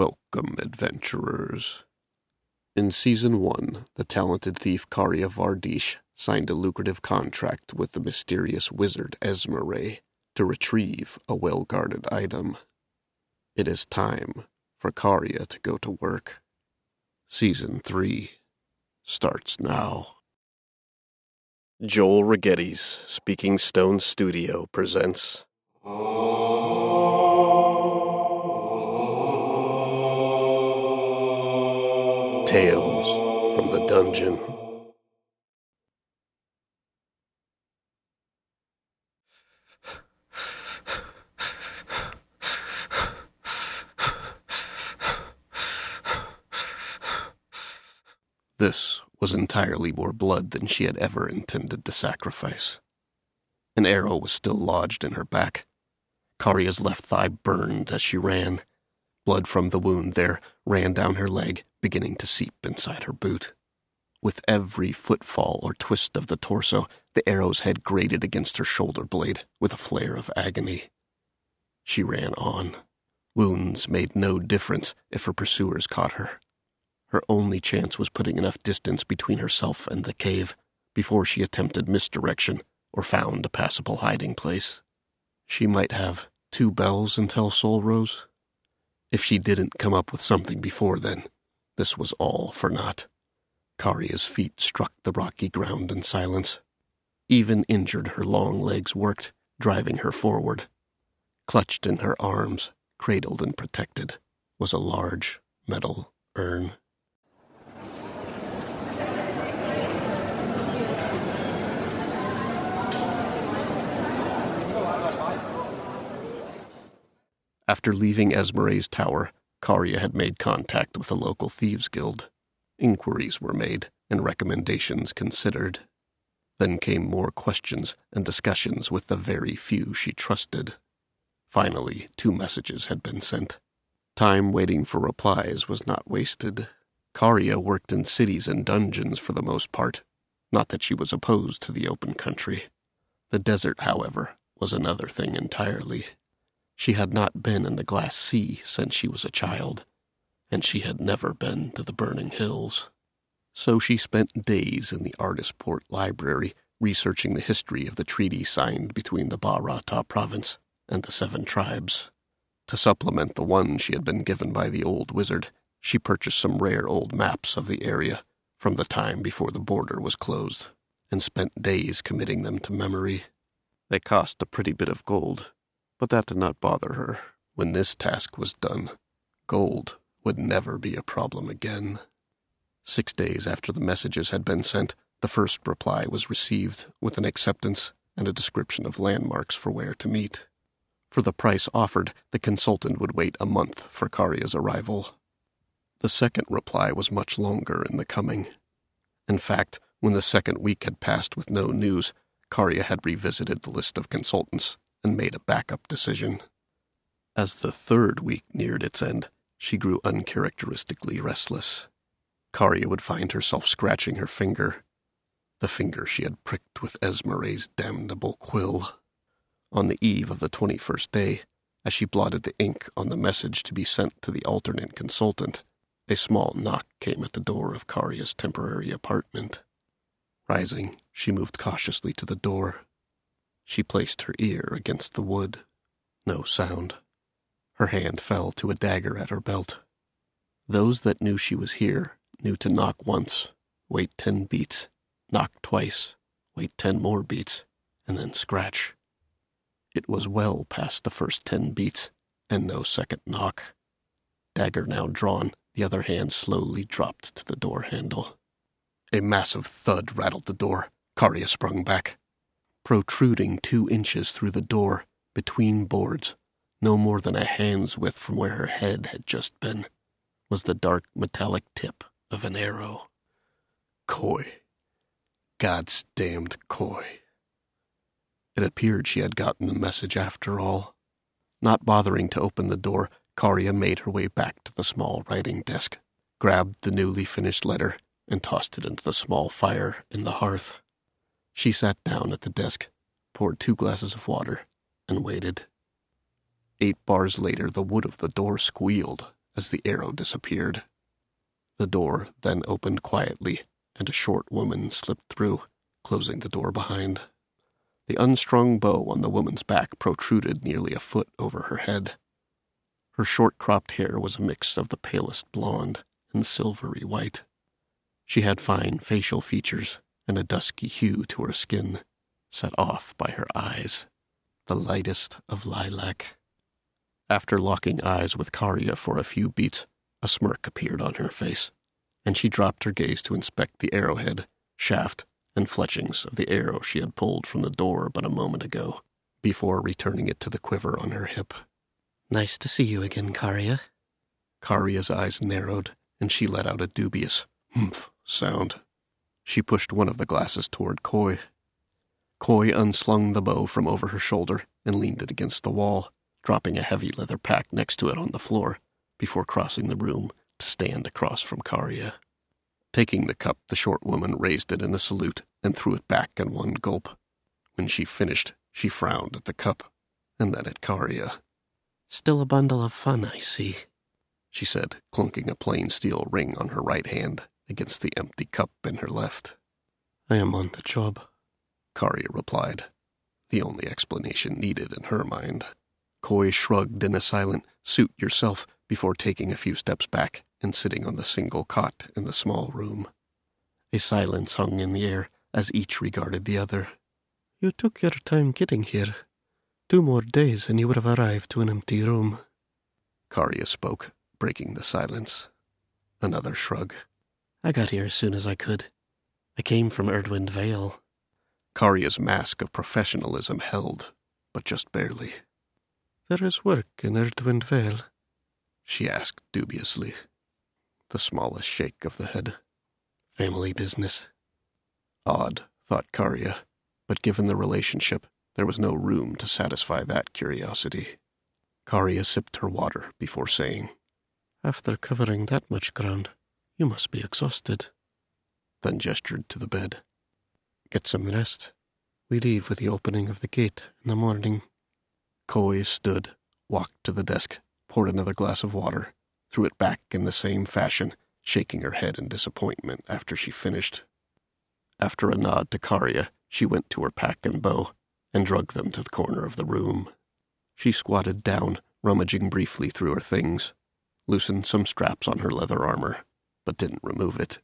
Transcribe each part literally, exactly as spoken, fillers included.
Welcome, adventurers. In Season one, the talented thief Karia Vardish signed a lucrative contract with the mysterious wizard Esmeray to retrieve a well-guarded item. It is time for Karia to go to work. Season three starts now. Joel Rigetti's Speaking Stone Studio presents... Tales from the Dungeon. This was entirely more blood than she had ever intended to sacrifice. An arrow was still lodged in her back. Karia's left thigh burned as she ran. Blood from the wound there ran down her leg, beginning to seep inside her boot. With every footfall or twist of the torso, the arrow's head grated against her shoulder blade with a flare of agony. She ran on. Wounds made no difference if her pursuers caught her. Her only chance was putting enough distance between herself and the cave before she attempted misdirection or found a passable hiding place. She might have two bells until Sol rose. If she didn't come up with something before then, this was all for naught. Karia's feet struck the rocky ground in silence. Even injured, her long legs worked, driving her forward. Clutched in her arms, cradled and protected, was a large metal urn. After leaving Esmeray's tower, Karia had made contact with a local thieves' guild. Inquiries were made and recommendations considered. Then came more questions and discussions with the very few she trusted. Finally, two messages had been sent. Time waiting for replies was not wasted. Karia worked in cities and dungeons for the most part. Not that she was opposed to the open country. The desert, however, was another thing entirely. She had not been in the Glass Sea since she was a child, and she had never been to the Burning Hills. So she spent days in the Artisport library researching the history of the treaty signed between the Barata province and the Seven Tribes. To supplement the one she had been given by the old wizard, she purchased some rare old maps of the area from the time before the border was closed, and spent days committing them to memory. They cost a pretty bit of gold, but that did not bother her. When this task was done, gold would never be a problem again. Six days after the messages had been sent, the first reply was received with an acceptance and a description of landmarks for where to meet. For the price offered, the consultant would wait a month for Karia's arrival. The second reply was much longer in the coming. In fact, when the second week had passed with no news, Karia had revisited the list of consultants and made a backup decision. As the third week neared its end, she grew uncharacteristically restless. Karia would find herself scratching her finger, the finger she had pricked with Esmeray's damnable quill. On the eve of the twenty-first day, as she blotted the ink on the message to be sent to the alternate consultant, a small knock came at the door of Karia's temporary apartment. Rising, she moved cautiously to the door. She placed her ear against the wood. No sound. Her hand fell to a dagger at her belt. Those that knew she was here knew to knock once, wait ten beats, knock twice, wait ten more beats, and then scratch. It was well past the first ten beats, and no second knock. Dagger now drawn, the other hand slowly dropped to the door handle. A massive thud rattled the door. Karia sprung back. Protruding two inches through the door, between boards, no more than a hand's width from where her head had just been, was the dark metallic tip of an arrow. Coy. God's damned coy. It appeared she had gotten the message after all. Not bothering to open the door, Karia made her way back to the small writing desk, grabbed the newly finished letter, and tossed it into the small fire in the hearth. She sat down at the desk, poured two glasses of water, and waited. Eight bars later, the wood of the door squealed, as the arrow disappeared. The door then opened quietly, and a short woman slipped through, closing the door behind. The unstrung bow on the woman's back protruded nearly a foot over her head. Her short-cropped hair was a mix of the palest blonde and silvery white. She had fine facial features and a dusky hue to her skin, set off by her eyes, the lightest of lilac. After locking eyes with Karia for a few beats, a smirk appeared on her face, and she dropped her gaze to inspect the arrowhead, shaft, and fletchings of the arrow she had pulled from the door but a moment ago, before returning it to the quiver on her hip. "Nice to see you again, Karia." Karia's eyes narrowed, and she let out a dubious "humph" sound. She pushed one of the glasses toward Koi. Koi unslung the bow from over her shoulder and leaned it against the wall, dropping a heavy leather pack next to it on the floor, before crossing the room to stand across from Karia. Taking the cup, the short woman raised it in a salute and threw it back in one gulp. When she finished, she frowned at the cup, and then at Karia. "Still a bundle of fun, I see," she said, clunking a plain steel ring on her right hand against the empty cup in her left. "I am on the job," Karia replied, the only explanation needed in her mind. Koi shrugged in a silent "suit yourself" before taking a few steps back and sitting on the single cot in the small room. A silence hung in the air as each regarded the other. "You took your time getting here. Two more days and you would have arrived to an empty room," Karia spoke, breaking the silence. Another shrug. "I got here as soon as I could. I came from Erdwind Vale." Karia's mask of professionalism held, but just barely. "There is work in Erdwind Vale?" she asked dubiously. The smallest shake of the head. "Family business." Odd, thought Karia, but given the relationship, there was no room to satisfy that curiosity. Karia sipped her water before saying, "After covering that much ground, you must be exhausted," then gestured to the bed. "Get some rest. We leave with the opening of the gate in the morning." Koi stood, walked to the desk, poured another glass of water, threw it back in the same fashion, shaking her head in disappointment after she finished. After a nod to Karia, she went to her pack and bow, and dragged them to the corner of the room. She squatted down, rummaging briefly through her things, loosened some straps on her leather armor, but didn't remove it.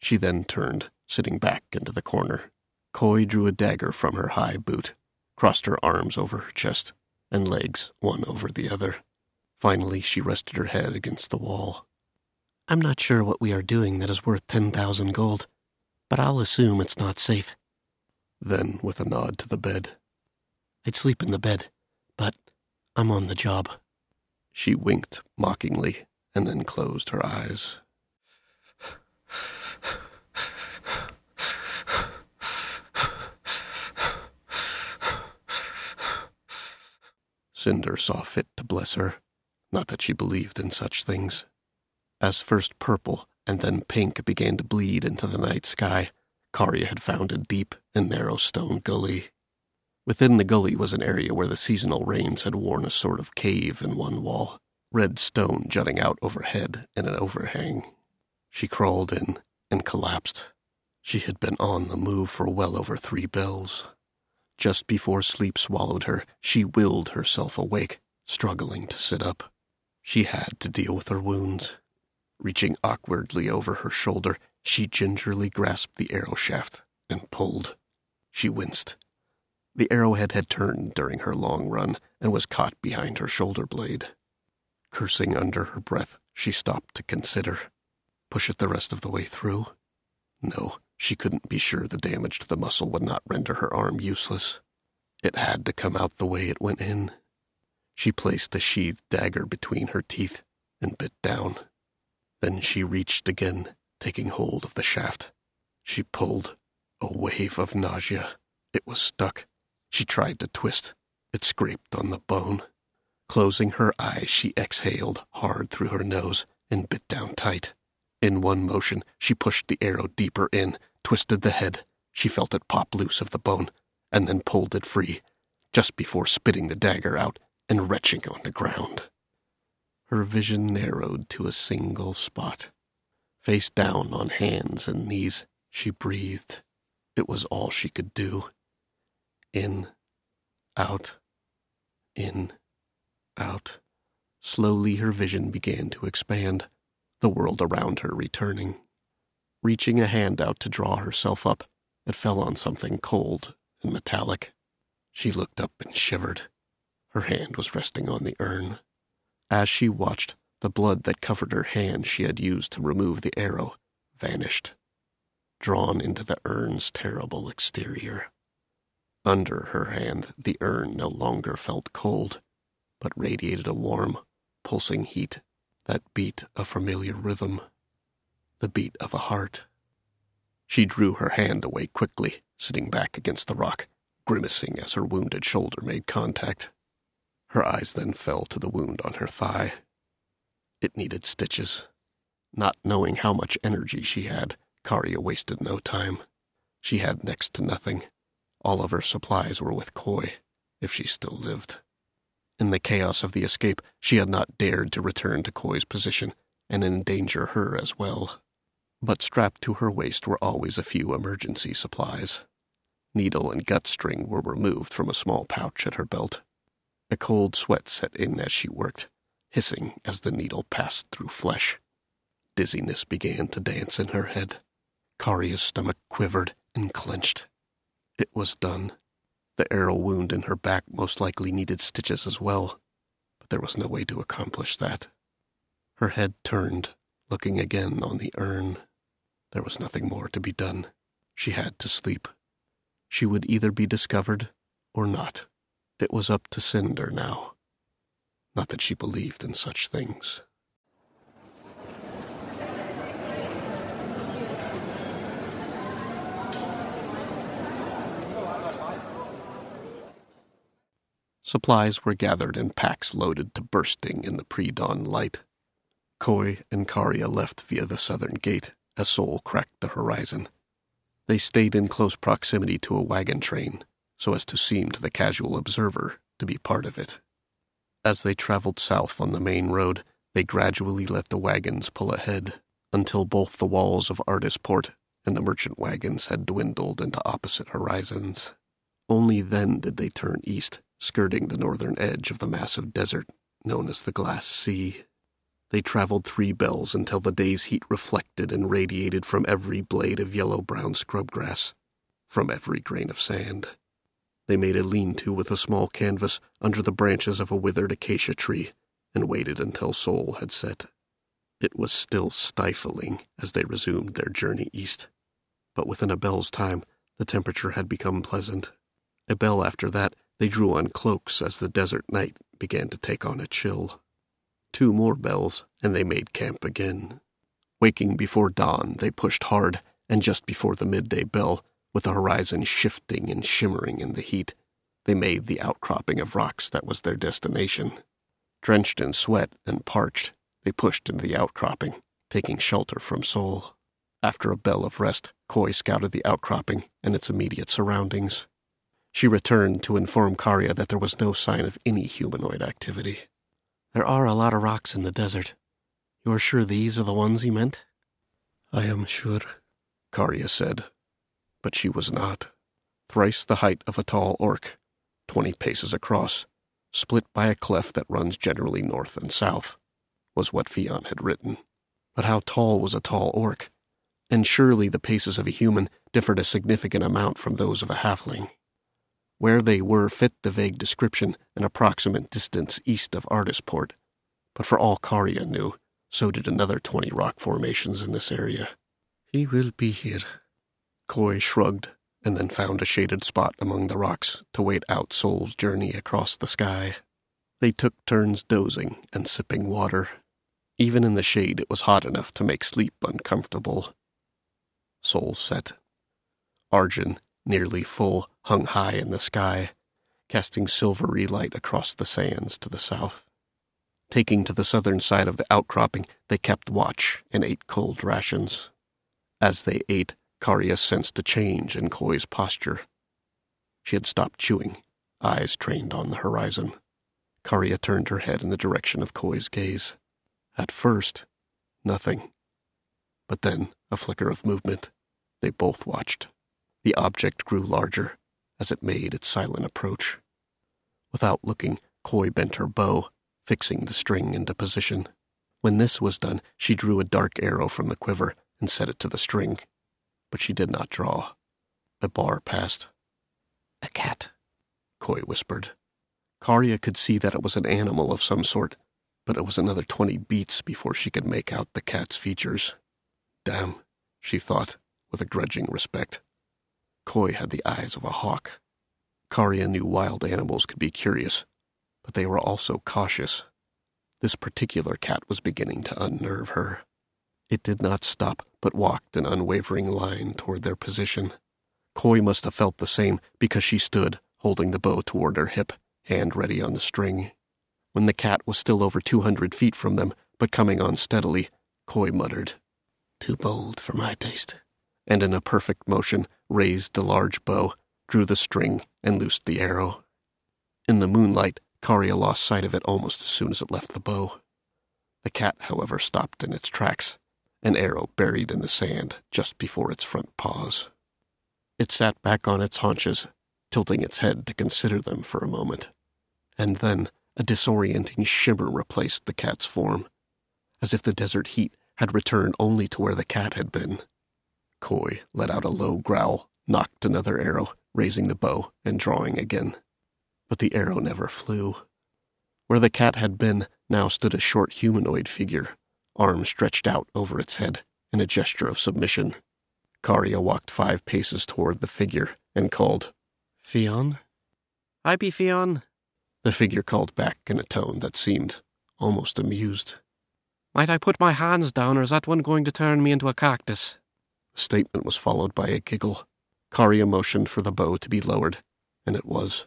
She then turned, sitting back into the corner. Koi drew a dagger from her high boot, crossed her arms over her chest, and legs one over the other. Finally, she rested her head against the wall. "I'm not sure what we are doing that is worth ten thousand gold, but I'll assume it's not safe." Then, with a nod to the bed, "I'd sleep in the bed, but I'm on the job." She winked mockingly and then closed her eyes. Cinder saw fit to bless her, not that she believed in such things. As first purple and then pink began to bleed into the night sky, Karia had found a deep and narrow stone gully. Within the gully was an area where the seasonal rains had worn a sort of cave in one wall, red stone jutting out overhead in an overhang. She crawled in and collapsed. She had been on the move for well over three bells. Just before sleep swallowed her, she willed herself awake, struggling to sit up. She had to deal with her wounds. Reaching awkwardly over her shoulder, she gingerly grasped the arrow shaft and pulled. She winced. The arrowhead had turned during her long run and was caught behind her shoulder blade. Cursing under her breath, she stopped to consider. Push it the rest of the way through? No, she couldn't be sure the damage to the muscle would not render her arm useless. It had to come out the way it went in. She placed the sheathed dagger between her teeth and bit down. Then she reached again, taking hold of the shaft. She pulled. A wave of nausea. It was stuck. She tried to twist. It scraped on the bone. Closing her eyes, she exhaled hard through her nose and bit down tight. In one motion, she pushed the arrow deeper in, twisted the head. She felt it pop loose of the bone, and then pulled it free, just before spitting the dagger out and retching on the ground. her vision narrowed to a single spot. Face down on hands and knees, she breathed. It was all she could do. In, out, in, out. Slowly her vision began to expand, the world around her returning. Reaching a hand out to draw herself up, it fell on something cold and metallic. She looked up and shivered. Her hand was resting on the urn. As she watched, the blood that covered her hand she had used to remove the arrow vanished, drawn into the urn's terrible exterior. Under her hand, the urn no longer felt cold, but radiated a warm, pulsing heat that beat a familiar rhythm, the beat of a heart. She drew her hand away quickly, sitting back against the rock, grimacing as her wounded shoulder made contact. Her eyes then fell to the wound on her thigh. It needed stitches. Not knowing how much energy she had, Karia wasted no time. She had next to nothing. All of her supplies were with Koi, if she still lived. In the chaos of the escape, she had not dared to return to Koi's position and endanger her as well. But strapped to her waist were always a few emergency supplies. Needle and gut string were removed from a small pouch at her belt. A cold sweat set in as she worked, hissing as the needle passed through flesh. Dizziness began to dance in her head. Karia's stomach quivered and clenched. It was done. The arrow wound in her back most likely needed stitches as well, but there was no way to accomplish that. Her head turned, looking again on the urn. There was nothing more to be done. She had to sleep. She would either be discovered or not. It was up to Cinder now. Not that she believed in such things. Supplies were gathered in packs loaded to bursting in the pre-dawn light. Koi and Karia left via the southern gate as Sol cracked the horizon. They stayed in close proximity to a wagon train, so as to seem to the casual observer to be part of it. As they traveled south on the main road, they gradually let the wagons pull ahead, until both the walls of Artisport and the merchant wagons had dwindled into opposite horizons. Only then did they turn east, skirting the northern edge of the massive desert known as the Glass Sea. They traveled three bells until the day's heat reflected and radiated from every blade of yellow-brown scrub grass, from every grain of sand. They made a lean-to with a small canvas under the branches of a withered acacia tree and waited until Sol had set. It was still stifling as they resumed their journey east, but within a bell's time the temperature had become pleasant. A bell after that, they drew on cloaks as the desert night began to take on a chill. Two more bells, and they made camp again. Waking before dawn, they pushed hard, and just before the midday bell, with the horizon shifting and shimmering in the heat, they made the outcropping of rocks that was their destination. Drenched in sweat and parched, they pushed into the outcropping, taking shelter from Sol. After a bell of rest, Koi scouted the outcropping and its immediate surroundings. She returned to inform Karia that there was no sign of any humanoid activity. There are a lot of rocks in the desert. You are sure these are the ones he meant? I am sure, Karia said, but she was not. Thrice the height of a tall orc, twenty paces across, split by a cleft that runs generally north and south, was what Fionn had written. But how tall was a tall orc? And surely the paces of a human differed a significant amount from those of a halfling. Where they were fit the vague description and approximate distance east of Artisport, but for all Karia knew, so did another twenty rock formations in this area. He will be here. Koi shrugged and then found a shaded spot among the rocks to wait out Sol's journey across the sky. They took turns dozing and sipping water. Even in the shade it was hot enough to make sleep uncomfortable. Sol set. Arjun, nearly full, hung high in the sky, casting silvery light across the sands to the south. Taking to the southern side of the outcropping, they kept watch and ate cold rations. As they ate, Karia sensed a change in Koi's posture. She had stopped chewing, eyes trained on the horizon. Karia turned her head in the direction of Koi's gaze. At first, nothing. But then, a flicker of movement. They both watched. The object grew larger as it made its silent approach. Without looking, Coy bent her bow, fixing the string into position. When this was done, she drew a dark arrow from the quiver and set it to the string. But she did not draw. A bar passed. "A cat," Coy whispered. Karia could see that it was an animal of some sort, but it was another twenty beats before she could make out the cat's features. Damn, she thought, with a grudging respect. Coy had the eyes of a hawk. Karia knew wild animals could be curious, but they were also cautious. This particular cat was beginning to unnerve her. It did not stop, but walked an unwavering line toward their position. Coy must have felt the same, because she stood, holding the bow toward her hip, hand ready on the string. When the cat was still over two hundred feet from them, but coming on steadily, Coy muttered, "Too bold for my taste," and in a perfect motion raised the large bow, drew the string, and loosed the arrow. In the moonlight, Karia lost sight of it almost as soon as it left the bow. The cat, however, stopped in its tracks, an arrow buried in the sand just before its front paws. It sat back on its haunches, tilting its head to consider them for a moment, and then a disorienting shimmer replaced the cat's form, as if the desert heat had returned only to where the cat had been. Coy let out a low growl, knocked another arrow, raising the bow and drawing again. But the arrow never flew. Where the cat had been now stood a short humanoid figure, arms stretched out over its head in a gesture of submission. Karia walked five paces toward the figure and called, "Fionn?" "I be Fionn," the figure called back in a tone that seemed almost amused. "Might I put my hands down, or is that one going to turn me into a cactus?" The statement was followed by a giggle. Karia motioned for the bow to be lowered, and it was.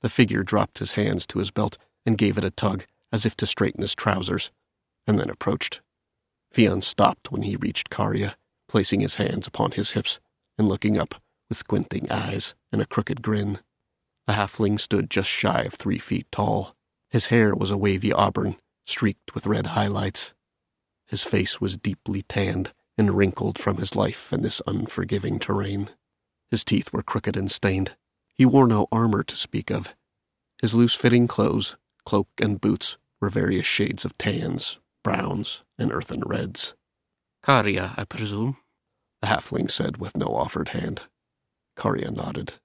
The figure dropped his hands to his belt and gave it a tug, as if to straighten his trousers, and then approached. Fionn stopped when he reached Karia, placing his hands upon his hips and looking up with squinting eyes and a crooked grin. The halfling stood just shy of three feet tall. His hair was a wavy auburn, streaked with red highlights. His face was deeply tanned and wrinkled from his life in this unforgiving terrain. His teeth were crooked and stained. He wore no armor to speak of. His loose-fitting clothes, cloak and boots, were various shades of tans, browns, and earthen reds. "Karia, I presume?" the halfling said with no offered hand. Karia nodded.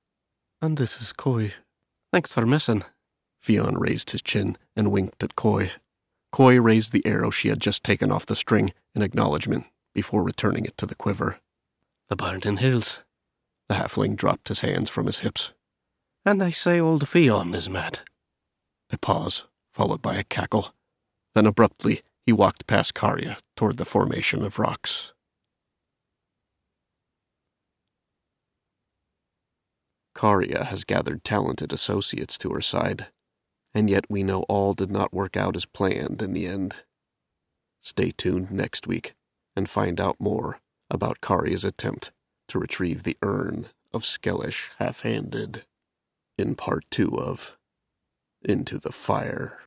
"And this is Coy." "Thanks for missing." Fionn raised his chin and winked at Coy. Coy raised the arrow she had just taken off the string in acknowledgment before returning it to the quiver. "The Burning Hills." The halfling dropped his hands from his hips. "And I say old Fionn is mad." A pause, followed by a cackle. Then abruptly, he walked past Karia toward the formation of rocks. Karia has gathered talented associates to her side, and yet we know all did not work out as planned in the end. Stay tuned next week and find out more about Karia's attempt to retrieve the urn of Skellish Half-handed in part two of Into the Fire.